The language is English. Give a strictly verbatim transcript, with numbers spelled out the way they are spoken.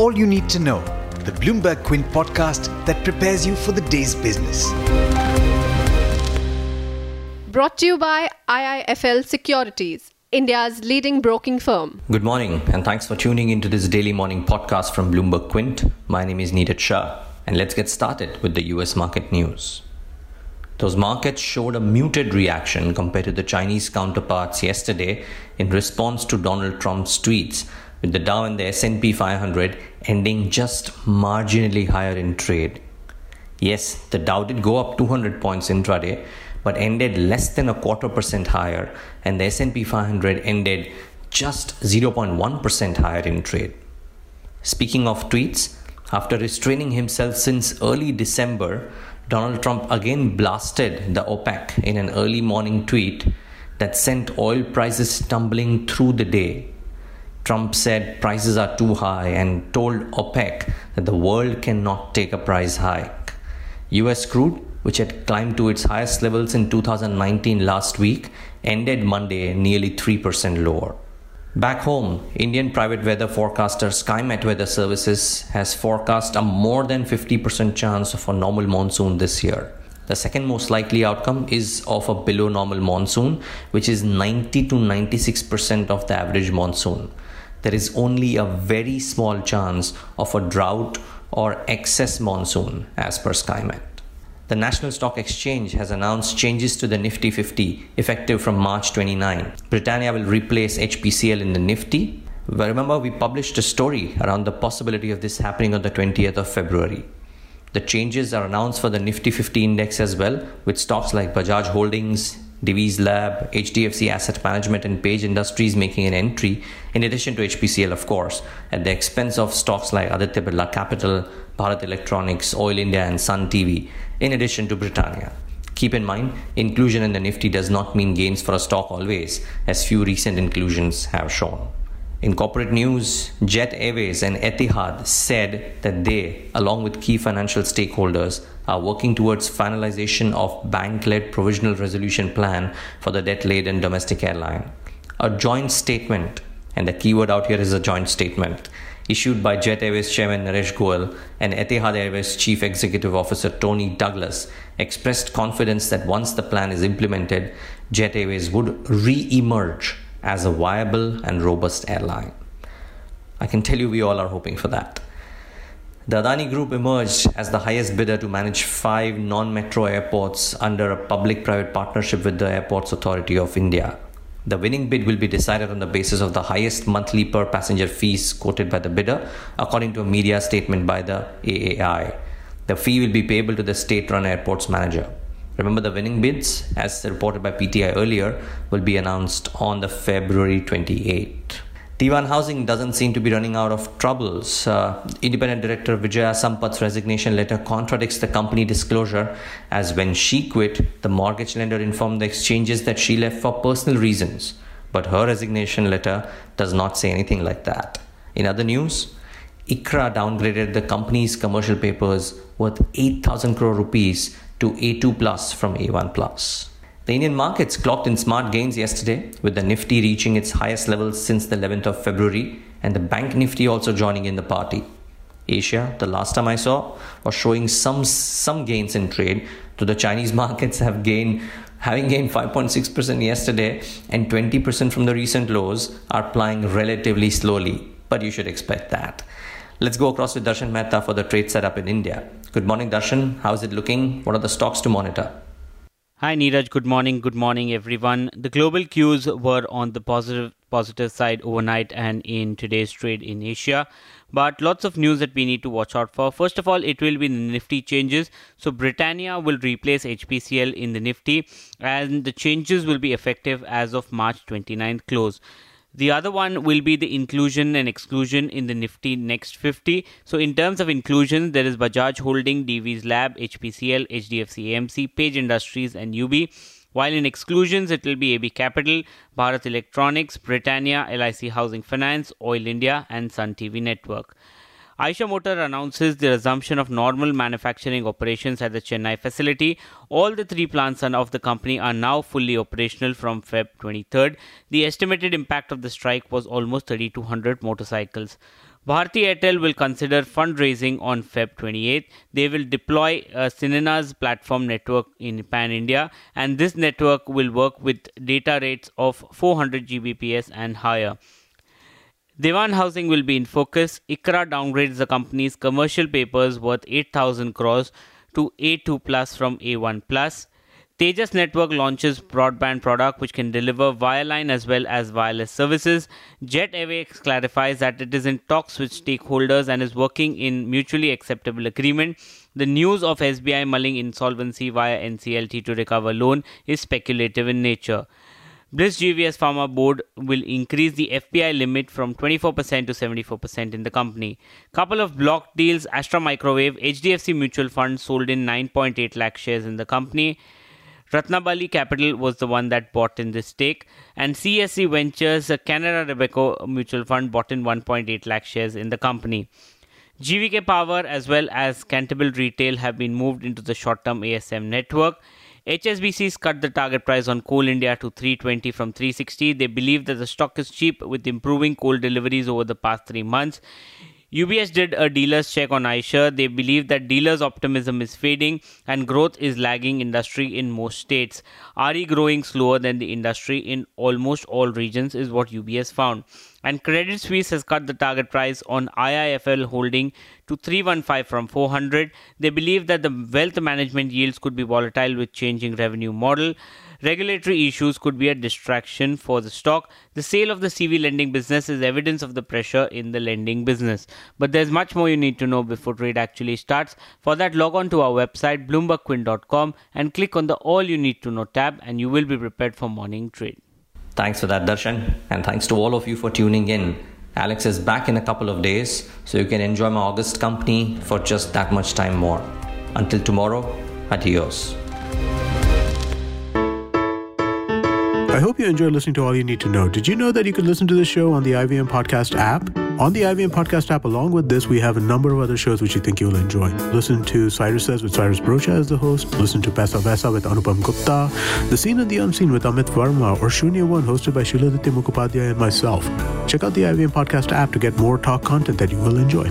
all you need to know, the Bloomberg Quint podcast that prepares you for the day's business. Brought to you by I I F L Securities, India's leading broking firm. Good morning, and thanks for tuning into this daily morning podcast from Bloomberg Quint. My name is Neeta Shah, and let's get started with the U S market news. Those markets showed a muted reaction compared to the Chinese counterparts yesterday in response to Donald Trump's tweets, with the Dow and the S and P five hundred ending just marginally higher in trade. Yes, the Dow did go up two hundred points intraday, but ended less than a quarter percent higher, and the S and P five hundred ended just zero point one percent higher in trade. Speaking of tweets, after restraining himself since early December, Donald Trump again blasted the OPEC in an early morning tweet that sent oil prices tumbling through the day. Trump said prices are too high and told OPEC that the world cannot take a price hike. U S crude, which had climbed to its highest levels in two thousand nineteen last week, ended Monday nearly three percent lower. Back home, Indian private weather forecaster SkyMet Weather Services has forecast a more than fifty percent chance of a normal monsoon this year. The second most likely outcome is of a below normal monsoon, which is ninety to ninety-six percent of the average monsoon. There is only a very small chance of a drought or excess monsoon as per SkyMet. The National Stock Exchange has announced changes to the Nifty fifty effective from March twenty-ninth. Britannia will replace H P C L in the Nifty. Well, remember, we published a story around the possibility of this happening on the twentieth of February. The changes are announced for the Nifty fifty index as well, with stocks like Bajaj Holdings, Divi's Lab, H D F C Asset Management and Page Industries making an entry, in addition to H P C L, of course, at the expense of stocks like Aditya Birla Capital, Bharat Electronics, Oil India and Sun T V, in addition to Britannia. Keep in mind, inclusion in the Nifty does not mean gains for a stock always, as few recent inclusions have shown. In corporate news, Jet Airways and Etihad said that they, along with key financial stakeholders, are working towards finalization of bank-led provisional resolution plan for the debt-laden domestic airline. A joint statement, and the keyword out here is a joint statement, issued by Jet Airways Chairman Naresh Goyal and Etihad Airways Chief Executive Officer Tony Douglas, expressed confidence that once the plan is implemented, Jet Airways would re-emerge as a viable and robust airline. I can tell you we all are hoping for that. The Adani Group emerged as the highest bidder to manage five non-metro airports under a public-private partnership with the Airports Authority of India. The winning bid will be decided on the basis of the highest monthly per passenger fees quoted by the bidder, according to a media statement by the A A I. The fee will be payable to the state-run airports manager. Remember, the winning bids, as reported by P T I earlier, will be announced on the February twenty-eighth. T one Housing doesn't seem to be running out of troubles. Uh, Independent Director Vijaya Sampath's resignation letter contradicts the company disclosure, as when she quit, the mortgage lender informed the exchanges that she left for personal reasons. But her resignation letter does not say anything like that. In other news, I C R A downgraded the company's commercial papers worth eight thousand crore rupees to A two plus from A one plus. The Indian markets clocked in smart gains yesterday, with the Nifty reaching its highest levels since the eleventh of February and the Bank Nifty also joining in the party. Asia, the last time I saw, was showing some some gains in trade, though the Chinese markets have gained, having gained five point six percent yesterday and twenty percent from the recent lows, are plying relatively slowly, but you should expect that. Let's go across with Darshan Mehta for the trade setup in India. Good morning, Darshan. How's it looking? What are the stocks to monitor? Hi, Neeraj. Good morning. Good morning, everyone. The global cues were on the positive positive side overnight and in today's trade in Asia. But lots of news that we need to watch out for. First of all, it will be the Nifty changes. So Britannia will replace H P C L in the Nifty, and the changes will be effective as of March twenty-ninth close. The other one will be the inclusion and exclusion in the Nifty Next fifty. So in terms of inclusion, there is Bajaj Holding, Divi's Lab, H P C L, H D F C A M C, Page Industries and U B. While in exclusions, it will be A B Capital, Bharat Electronics, Britannia, L I C Housing Finance, Oil India and Sun T V Network. Eicher Motors announces the resumption of normal manufacturing operations at the Chennai facility. All the three plants of the company are now fully operational from February twenty-third. The estimated impact of the strike was almost three thousand two hundred motorcycles. Bharti Airtel will consider fundraising on February twenty-eighth. They will deploy uh, Sinena's platform network in Pan-India, and this network will work with data rates of four hundred G B P S and higher. T one Housing will be in focus. I C R A downgrades the company's commercial papers worth eight thousand crores to A two plus from A one plus. Tejas Network launches broadband product which can deliver wireline as well as wireless services. Jet Airways clarifies that it is in talks with stakeholders and is working in mutually acceptable agreement. The news of S B I mulling insolvency via N C L T to recover loan is speculative in nature. Bliss G V S Pharma Board will increase the F P I limit from twenty-four percent to seventy-four percent in the company. Couple of block deals: Astra Microwave, H D F C Mutual Fund sold in nine point eight lakh shares in the company. Ratnabali Capital was the one that bought in this stake. And C S C Ventures, Canara Robeco Mutual Fund, bought in one point eight lakh shares in the company. G V K Power as well as Canterbury Retail have been moved into the short-term A S M network. H S B C's cut the target price on Coal India to three twenty from three sixty. They believe that the stock is cheap with improving coal deliveries over the past three months. U B S did a dealer's check on iShares. They believe that dealers' optimism is fading and growth is lagging industry in most states. R E growing slower than the industry in almost all regions is what U B S found. And Credit Suisse has cut the target price on I I F L Holding to three fifteen from four hundred. They believe that the wealth management yields could be volatile with changing revenue model. Regulatory issues could be a distraction for the stock. The sale of the C V lending business is evidence of the pressure in the lending business. But there's much more you need to know before trade actually starts. For that, log on to our website bloomberg quint dot com and click on the All You Need to Know tab, and you will be prepared for morning trade. Thanks for that, Darshan, and thanks to all of you for tuning in. Alex is back in a couple of days, so you can enjoy my August company for just that much time more. Until tomorrow, adios. I hope you enjoyed listening to All You Need to Know. Did you know that you could listen to this show on the I V M Podcast app? On the I V M Podcast app, along with this, we have a number of other shows which you think you'll enjoy. Listen to Cyrus Says with Cyrus Brocha as the host. Listen to Paisa Vaisa with Anupam Gupta. The Scene and the Unseen with Amit Verma, or Shunya One, hosted by Shiladitya Mukhopadhyay and myself. Check out the I V M Podcast app to get more talk content that you will enjoy.